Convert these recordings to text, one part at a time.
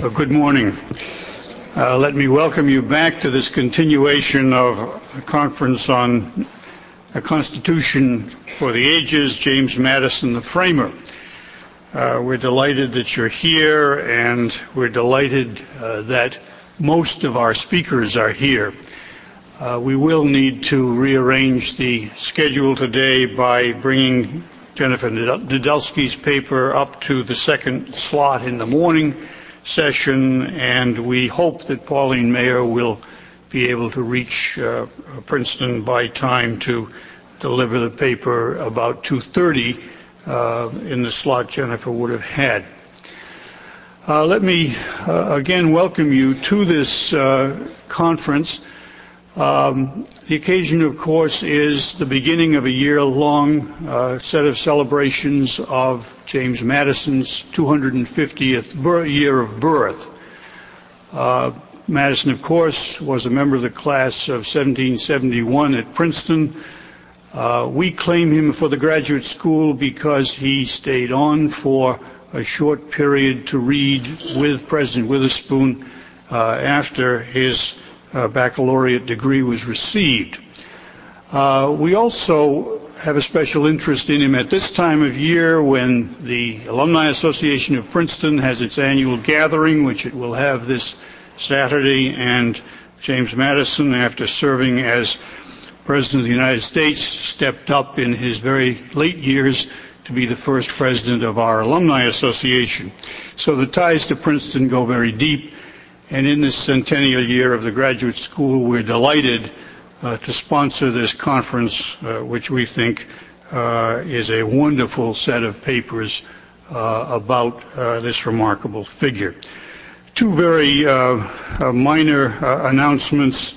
Good morning. Let me welcome you back to this continuation of a conference on a Constitution for the Ages, James Madison, the Framer. We're delighted that you're here, and we're delighted that most of our speakers are here. We will need to rearrange the schedule today by bringing Jennifer Nadelsky's paper up to the second slot in the morning session, and we hope that Pauline Mayer will be able to reach Princeton by time to deliver the paper about 2:30 in the slot Jennifer would have had. Let me again welcome you to this conference. The occasion, of course, is the beginning of a year-long set of celebrations of James Madison's 250th year of birth. Madison, of course, was a member of the class of 1771 at Princeton. We claim him for the graduate school because he stayed on for a short period to read with President Witherspoon after his baccalaureate degree was received. We also have a special interest in him at this time of year when the Alumni Association of Princeton has its annual gathering, which it will have this Saturday, and James Madison, after serving as President of the United States, stepped up in his very late years to be the first president of our Alumni Association. So the ties to Princeton go very deep. And in this centennial year of the graduate school, we're delighted to sponsor this conference, which we think is a wonderful set of papers about this remarkable figure. Two very minor announcements.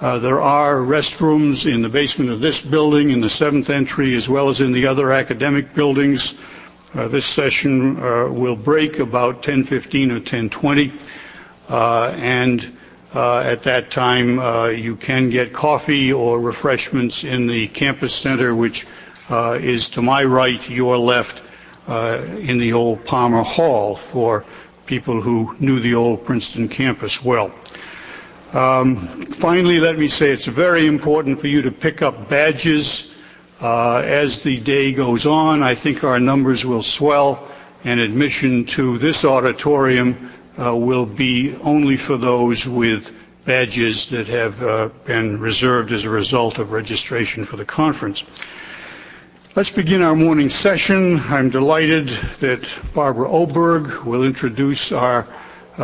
There are restrooms in the basement of this building, in the 7th entry, as well as in the other academic buildings. This session will break about 10:15 or 10:20. At that time, you can get coffee or refreshments in the campus center, which is to my right, your left, in the old Palmer Hall for people who knew the old Princeton campus well. Finally, let me say it's very important for you to pick up badges. As the day goes on, I think our numbers will swell, and admission to this auditorium will be only for those with badges that have been reserved as a result of registration for the conference. Let's begin our morning session. I'm delighted that Barbara Oberg will introduce our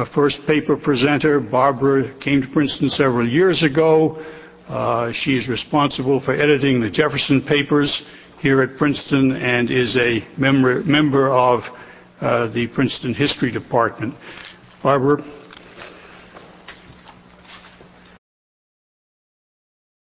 first paper presenter. Barbara came to Princeton several years ago. She is responsible for editing the Jefferson Papers here at Princeton and is a member of the Princeton History Department. Barbara,